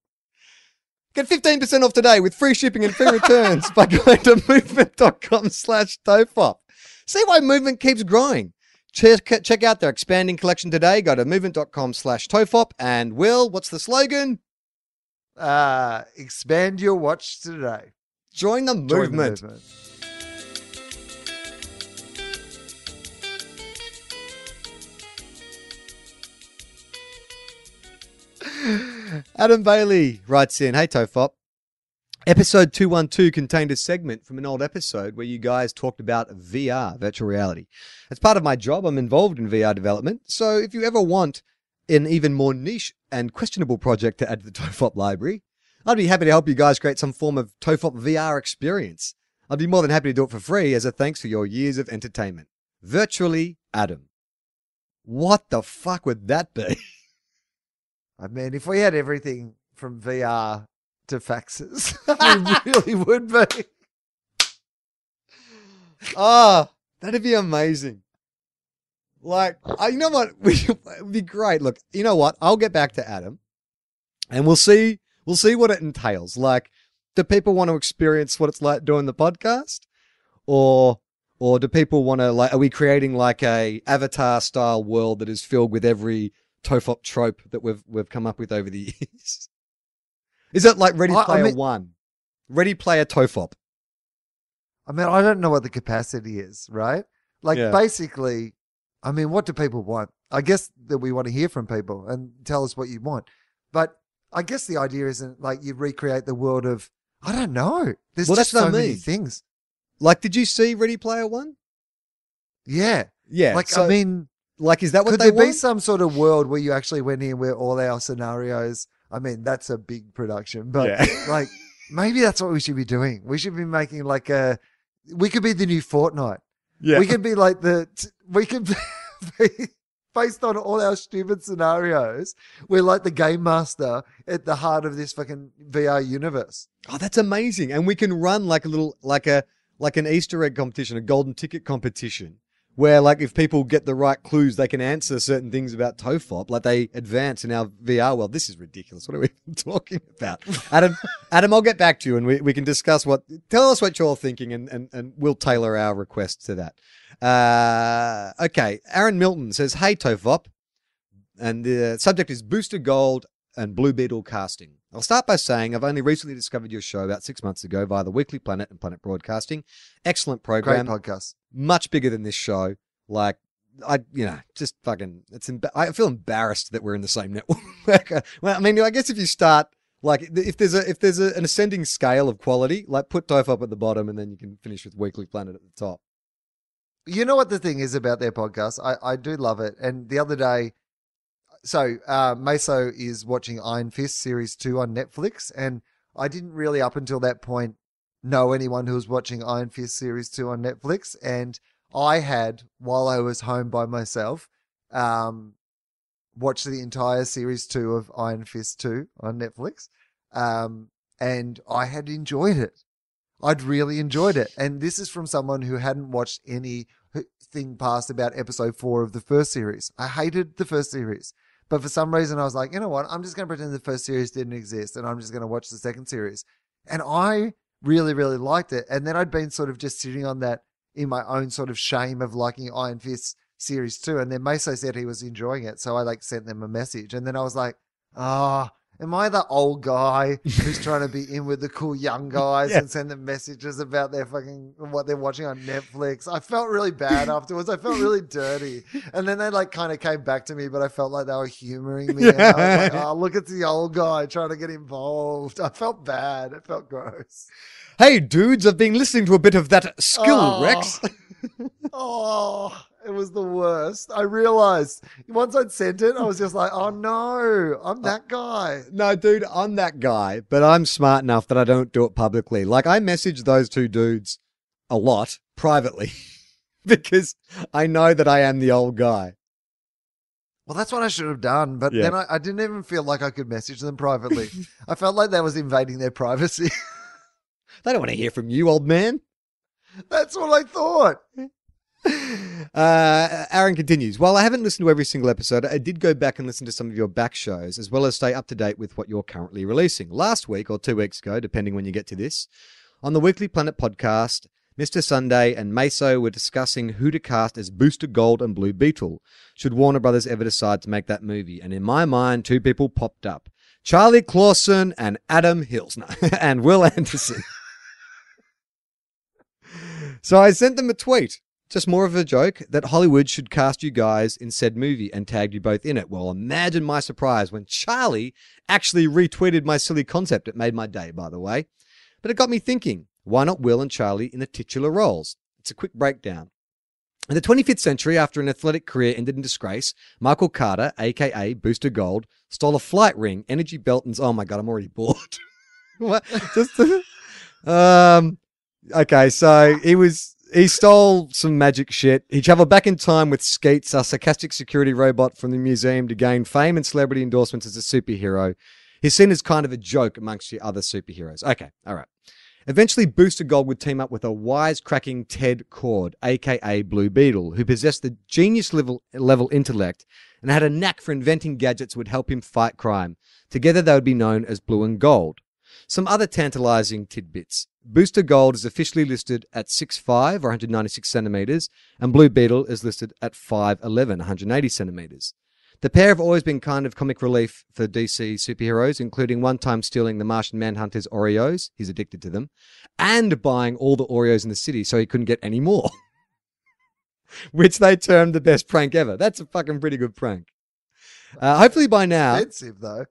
Get fifteen percent off today with free shipping and free returns by going to movement.com slash TOFOP. See why Movement keeps growing. Check, check out their expanding collection today. Go to movement.com slash TOFOP. And Will, what's the slogan? Uh, expand your watch today. Join the movement. Join the movement. Adam Bailey writes in, hey, TOFOP. Episode two twelve contained a segment from an old episode where you guys talked about V R, virtual reality. As part of my job, I'm involved in V R development. So if you ever want an even more niche and questionable project to add to the TOFOP library, I'd be happy to help you guys create some form of TOFOP V R experience. I'd be more than happy to do it for free as a thanks for your years of entertainment. Virtually, Adam. What the fuck would that be? I mean, if we had everything from V R to faxes, we really would be. Ah, oh, that'd be amazing. Like, I, you know what? It'd be great. Look, you know what? I'll get back to Adam and we'll see, we'll see what it entails. Like, do people want to experience what it's like doing the podcast? Or, or do people want to, like, are we creating like a Avatar style world that is filled with every TOFOP trope that we've, we've come up with over the years? Is it like Ready Player I mean, One? Ready Player TOFOP? I mean, I don't know what the capacity is, right? Like yeah. basically, I mean, what do people want? I guess that we want to hear from people and tell us what you want. But I guess the idea isn't like you recreate the world of, I don't know. There's well, just so many mean. things. Like, did you see Ready Player One? Yeah. Yeah. Like, so, I mean, like, is that what they want? Could there be some sort of world where you actually went in where all our scenarios, I mean, that's a big production, but yeah. like maybe that's what we should be doing. We should be making like a, we could be the new Fortnite. Yeah. We could be like the, we could be based on all our stupid scenarios. We're like the game master at the heart of this fucking V R universe. Oh, that's amazing. And we can run like a little, like a, like an Easter egg competition, a golden ticket competition where like if people get the right clues, they can answer certain things about TOFOP, like they advance in our V R world. This is ridiculous. What are we even talking about? Adam, Adam, I'll get back to you and we, we can discuss what, tell us what you're all thinking and, and, and we'll tailor our requests to that. Uh, okay. Aaron Milton says, hey, TOFOP. And the subject is Booster Gold and Blue Beetle casting. I'll start by saying I've only recently discovered your show about six months ago via the Weekly Planet and Planet Broadcasting. Excellent program. Great podcast. Much bigger than this show. Like, I, you know, just fucking, it's, emba- I feel embarrassed that we're in the same network. Well, I mean, I guess if you start, like, if there's a, if there's a, an ascending scale of quality, like put TOFOP at the bottom and then you can finish with Weekly Planet at the top. You know what the thing is about their podcast? I, I do love it. And the other day, So uh, Meso is watching Iron Fist series two on Netflix, and I didn't really up until that point know anyone who was watching Iron Fist series two on Netflix, and I had, while I was home by myself, um, watched the entire series two of Iron Fist two on Netflix, um, and I had enjoyed it. I'd really enjoyed it, and this is from someone who hadn't watched anything past about episode four of the first series. I hated the first series. But for some reason, I was like, you know what? I'm just going to pretend the first series didn't exist and I'm just going to watch the second series. And I really, really liked it. And then I'd been sort of just sitting on that in my own sort of shame of liking Iron Fist series two. And then Meso said he was enjoying it. So I like sent them a message. And then I was like, ah, oh, am I the old guy who's trying to be in with the cool young guys yeah. and send them messages about their fucking, what they're watching on Netflix? I felt really bad afterwards. I felt really dirty. And then they like kind of came back to me, but I felt like they were humoring me. And I was like, oh, look at the old guy trying to get involved. I felt bad. It felt gross. Hey dudes, I've been listening to a bit of that skill, oh. Rex. oh, it was the worst. I realized once I'd sent it, I was just like, oh no, I'm that guy. No, dude, I'm that guy, but I'm smart enough that I don't do it publicly. Like I message those two dudes a lot privately because I know that I am the old guy. Well, that's what I should have done, but yeah. then I, I didn't even feel like I could message them privately. I felt like that was invading their privacy. They don't want to hear from you, old man. That's what I thought. Uh, Aaron continues, while I haven't listened to every single episode, I did go back and listen to some of your back shows, as well as stay up to date with what you're currently releasing. Last week, or two weeks ago, depending when you get to this, on the Weekly Planet podcast, Mister Sunday and Meso were discussing who to cast as Booster Gold and Blue Beetle, should Warner Brothers ever decide to make that movie. And in my mind, two people popped up, Charlie Clawson and Adam Hills, no, and Will Anderson. So I sent them a tweet, just more of a joke, that Hollywood should cast you guys in said movie and tagged you both in it. Well, imagine my surprise when Charlie actually retweeted my silly concept. It made my day, by the way. But it got me thinking, why not Will and Charlie in the titular roles? It's a quick breakdown. In the twenty-fifth century, after an athletic career ended in disgrace, Michael Carter, a k a. Booster Gold, stole a flight ring, energy belt, and... Oh, my God, I'm already bored. What? Just... um... Okay, so he was he stole some magic shit. He travelled back in time with Skeets, a sarcastic security robot from the museum, to gain fame and celebrity endorsements as a superhero. He's seen as kind of a joke amongst the other superheroes. Okay, all right. Eventually, Booster Gold would team up with a wise-cracking Ted Kord, a k a. Blue Beetle, who possessed the genius-level level intellect and had a knack for inventing gadgets that would help him fight crime. Together, they would be known as Blue and Gold. Some other tantalizing tidbits. Booster Gold is officially listed at six foot five, or one hundred ninety-six centimeters, and Blue Beetle is listed at five eleven, one hundred eighty centimeters. The pair have always been kind of comic relief for D C superheroes, including one time stealing the Martian Manhunter's Oreos, he's addicted to them, and buying all the Oreos in the city so he couldn't get any more, which they termed the best prank ever. That's a fucking pretty good prank. Uh, hopefully by now... Expensive, though.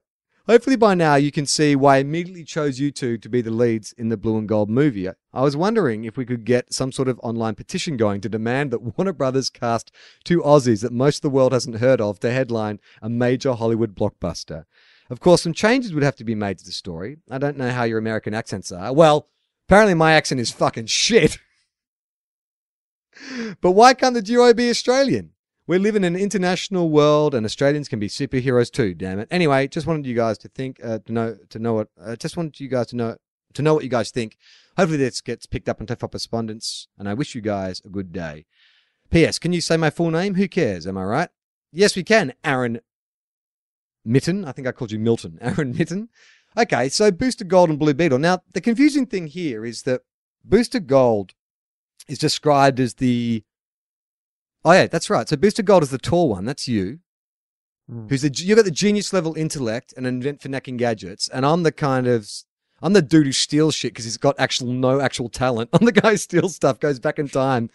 Hopefully by now you can see why I immediately chose you two to be the leads in the Blue and Gold movie. I was wondering if we could get some sort of online petition going to demand that Warner Brothers cast two Aussies that most of the world hasn't heard of to headline a major Hollywood blockbuster. Of course, some changes would have to be made to the story. I don't know how your American accents are. Well, apparently my accent is fucking shit. But why can't the duo be Australian? We live in an international world, and Australians can be superheroes too. Damn it! Anyway, just wanted you guys to think, uh, to know, to know what. Uh, just wanted you guys to know, to know what you guys think. Hopefully, this gets picked up on TOFOP respondents, and I wish you guys a good day. P S Can you say my full name? Who cares? Am I right? Yes, we can. Aaron Mitten. I think I called you Milton. Aaron Mitten. Okay, so Booster Gold and Blue Beetle. Now, the confusing thing here is that Booster Gold is described as the Oh, yeah, that's right. So Booster Gold is the tall one. That's you. Mm. Who's the, you've got the genius-level intellect and invent for knacking gadgets, and I'm the kind of... I'm the dude who steals shit because he's got actual no actual talent. I'm the guy who steals stuff, goes back in time,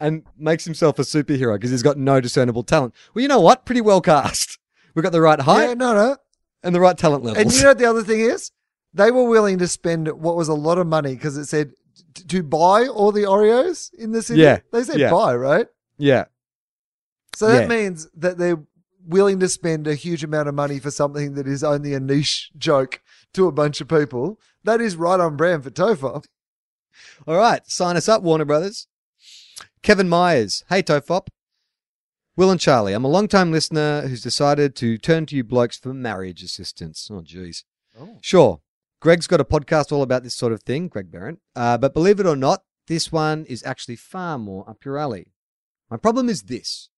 and makes himself a superhero because he's got no discernible talent. Well, you know what? Pretty well cast. We've got the right height yeah, no, no. and the right talent levels. And you know what the other thing is? They were willing to spend what was a lot of money because it said t- to buy all the Oreos in the city. Yeah. They said yeah. buy, right? Yeah. So that yeah. means that they're willing to spend a huge amount of money for something that is only a niche joke to a bunch of people. That is right on brand for TOFOP. All right. Sign us up, Warner Brothers. Kevin Myers. Hey, TOFOP. Will and Charlie, I'm a long-time listener who's decided to turn to you blokes for marriage assistance. Oh, geez. Oh. Sure. Greg's got a podcast all about this sort of thing, Greg Barron. Uh, but believe it or not, this one is actually far more up your alley. My problem is this.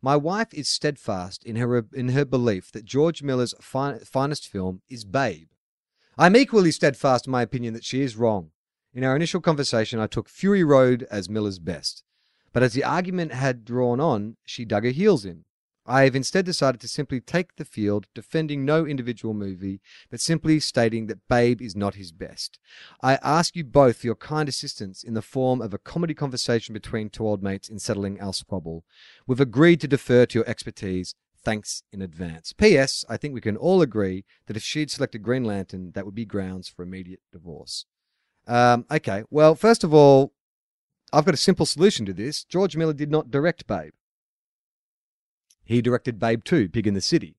My wife is steadfast in her in her belief that George Miller's fin- finest film is Babe, I am equally steadfast in my opinion that she is wrong. In our initial conversation, I took Fury Road as Miller's best. But as the argument had drawn on, she dug her heels in. I have instead decided to simply take the field, defending no individual movie, but simply stating that Babe is not his best. I ask you both for your kind assistance in the form of a comedy conversation between two old mates in settling our squabble. We've agreed to defer to your expertise. Thanks in advance. P S. I think we can all agree that if she'd selected Green Lantern, that would be grounds for immediate divorce. Um, okay, well, first of all, I've got a simple solution to this. George Miller did not direct Babe. He directed Babe two, Pig in the City.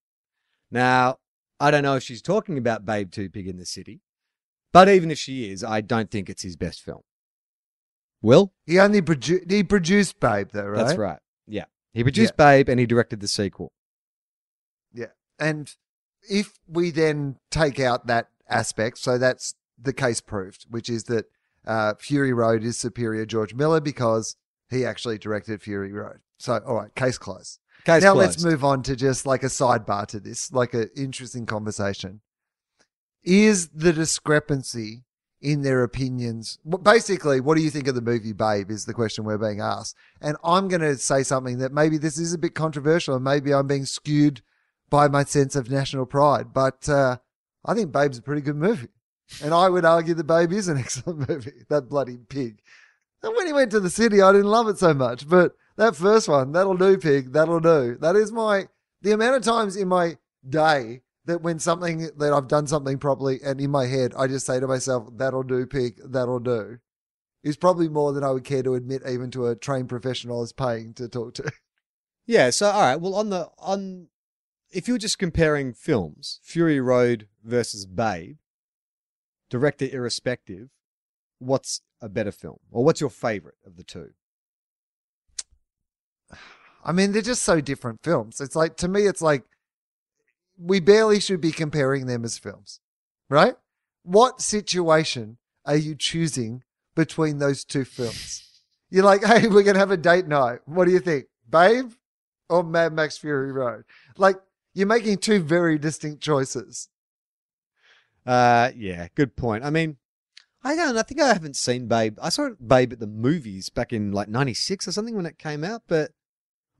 Now, I don't know if she's talking about Babe two, Pig in the City, but even if she is, I don't think it's his best film. Will? He only produ- he produced Babe, though, right? That's right, yeah. He produced yeah. Babe and he directed the sequel. Yeah, and if we then take out that aspect, so that's the case proved, which is that uh, Fury Road is superior George Miller because he actually directed Fury Road. So, all right, case closed. Case now closed. Let's move on to just like a sidebar to this, like an interesting conversation. Is the discrepancy in their opinions, basically, what do you think of the movie Babe is the question we're being asked. And I'm going to say something that maybe this is a bit controversial and maybe I'm being skewed by my sense of national pride, but uh, I think Babe's a pretty good movie. And I would argue that Babe is an excellent movie, that bloody pig. And when he went to the city, I didn't love it so much, but that first one, that'll do, pig, that'll do. That is my, the amount of times in my day that when something, that I've done something properly and in my head, I just say to myself, that'll do, pig, that'll do, is probably more than I would care to admit even to a trained professional I was paying to talk to. Yeah, so, all right, well, on the, on, if you're just comparing films, Fury Road versus Babe, director irrespective, what's a better film? Or what's your favorite of the two? I mean, they're just so different films. It's like, to me, it's like, we barely should be comparing them as films, right? What situation are you choosing between those two films? You're like, hey, we're going to have a date night. What do you think? Babe or Mad Max Fury Road? Like, you're making two very distinct choices. Uh, yeah, good point. I mean, I don't, I think I haven't seen Babe. I saw Babe at the movies back in like ninety-six or something when it came out, but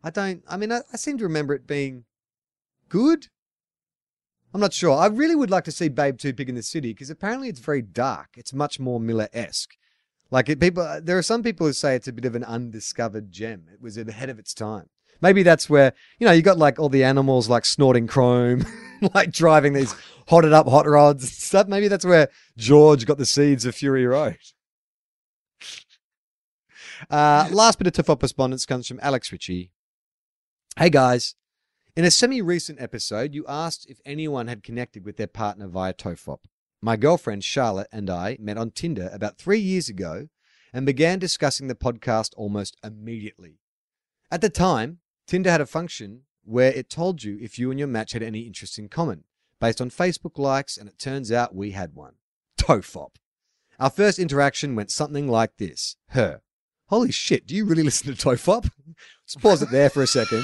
I don't, I mean, I, I seem to remember it being good. I'm not sure. I really would like to see Babe two Pig in the City because apparently it's very dark. It's much more Miller-esque. Like it, people, there are some people who say it's a bit of an undiscovered gem. It was ahead of its time. Maybe that's where, you know, you got like all the animals like snorting chrome, like driving these hotted up hot rods and stuff. Maybe that's where George got the seeds of Fury Road. Uh, last bit of T O F O P respondence comes from Alex Ritchie. Hey guys, in a semi-recent episode, you asked if anyone had connected with their partner via T O F O P. My girlfriend Charlotte and I met on Tinder about three years ago and began discussing the podcast almost immediately. At the time, Tinder had a function where it told you if you and your match had any interests in common, based on Facebook likes, and it turns out we had one. T O F O P. Our first interaction went something like this. Her. Holy shit, do you really listen to T O F O P? Let's pause it there for a second.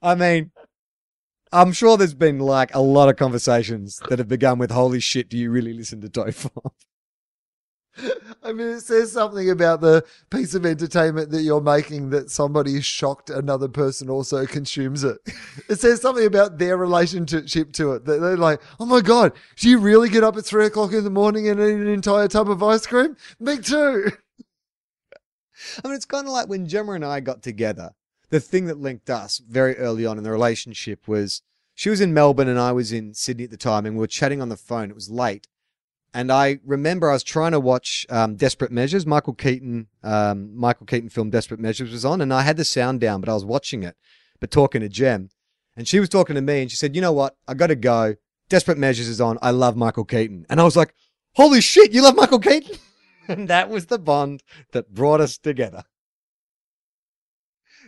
I mean, I'm sure there's been like a lot of conversations that have begun with, holy shit, do you really listen to T O F O P? I mean, it says something about the piece of entertainment that you're making that somebody is shocked another person also consumes it. It says something about their relationship to it. They're like, oh my God, do you really get up at three o'clock in the morning and eat an entire tub of ice cream? Me too. I mean, it's kind of like when Gemma and I got together, the thing that linked us very early on in the relationship was she was in Melbourne and I was in Sydney at the time and we were chatting on the phone. It was late. And I remember I was trying to watch um, Desperate Measures. Michael Keaton, um, Michael Keaton film Desperate Measures was on, and I had the sound down, but I was watching it, but talking to Jem. And she was talking to me, and she said, you know what? I got to go. Desperate Measures is on. I love Michael Keaton. And I was like, holy shit, you love Michael Keaton? And that was the bond that brought us together.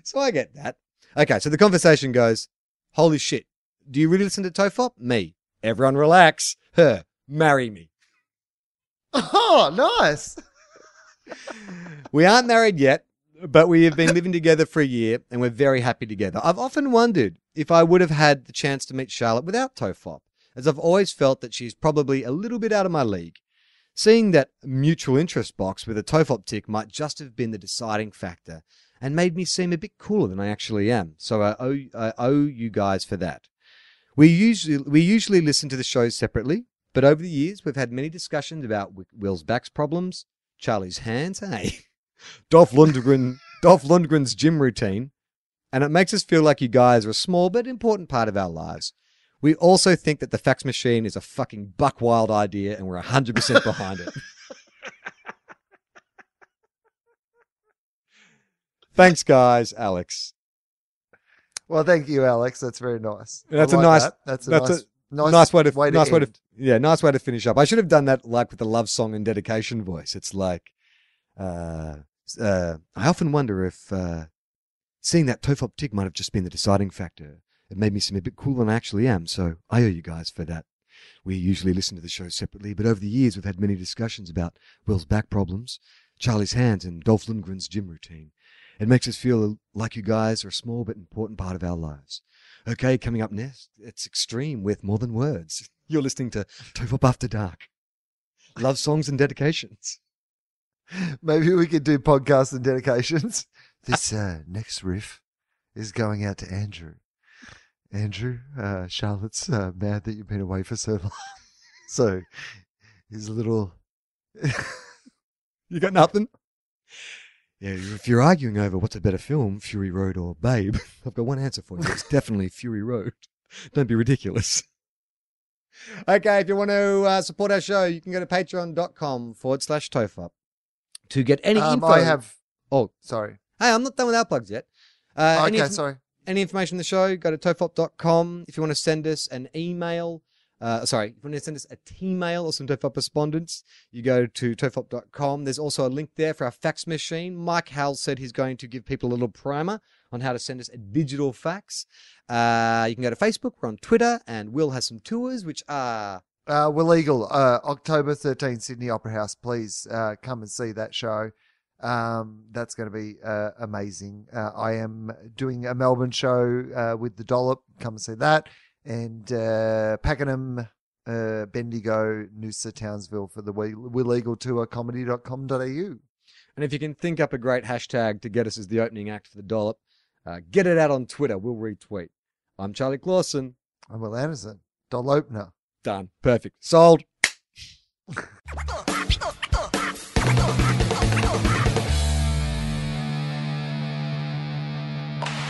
So I get that. Okay, so the conversation goes, holy shit, do you really listen to T O F O P? Me. Everyone relax. Her. Marry me. Oh, nice. We aren't married yet, but we have been living together for a year and we're very happy together. I've often wondered if I would have had the chance to meet Charlotte without T O F O P, as I've always felt that she's probably a little bit out of my league. Seeing that mutual interest box with a TOFOP tick might just have been the deciding factor and made me seem a bit cooler than I actually am, so I owe, I owe you guys for that. We usually, we usually listen to the shows separately, but over the years we've had many discussions about Will's back's problems, Charlie's hands, hey, Dolph Lundgren, Dolph Lundgren's gym routine, and it makes us feel like you guys are a small but important part of our lives. We also think that the fax machine is a fucking buck wild idea and we're one hundred percent behind it. Thanks, guys. Alex. Well, thank you, Alex. That's very nice. That's like a nice, that. that's a that's nice, a, nice, nice way to, way to, nice way to, yeah, nice way to finish up. I should have done that like with the love song and dedication voice. It's like, uh, uh, I often wonder if, uh, seeing that TOFOP tick might have just been the deciding factor. It made me seem a bit cooler than I actually am, so I owe you guys for that. We usually listen to the show separately, but over the years we've had many discussions about Will's back problems, Charlie's hands, and Dolph Lundgren's gym routine. It makes us feel like you guys are a small but important part of our lives. Okay, coming up next, it's Extreme with More Than Words. You're listening to TOFOP After Dark. Love songs and dedications. Maybe we could do podcasts and dedications. This uh, next riff is going out to Andrew. Andrew, uh, Charlotte's uh, mad that you've been away for so long. So he's a little... You got nothing? Yeah, if you're arguing over what's a better film, Fury Road or Babe, I've got one answer for you. It's definitely Fury Road. Don't be ridiculous. Okay, if you want to uh, support our show, you can go to patreon.com forward slash TOFOP to get any um, info. I have... Oh, sorry. Hey, I'm not done with our plugs yet. Uh, okay, inf- sorry. Any information on the show, go to tofop dot com. If you want to send us an email, uh, sorry, if you want to send us a T-mail or some TOFOP respondents, you go to tofop dot com. There's also a link there for our fax machine. Mike Hall said he's going to give people a little primer on how to send us a digital fax. Uh, you can go to Facebook. We're on Twitter. And Will has some tours, which are... Uh, we're legal. Uh, October thirteenth, Sydney Opera House. Please uh, come and see that show. Um, that's going to be uh, amazing. Uh, I am doing a Melbourne show uh, with the Dollop. Come and see that. And uh, Pakenham, uh, Bendigo, Noosa, Townsville for the we- Legal Tour, comedy dot com dot a u. And if you can think up a great hashtag to get us as the opening act for the Dollop, uh, get it out on Twitter. We'll retweet. I'm Charlie Clausen. I'm Will Anderson. Doll opener. Done. Perfect. Sold.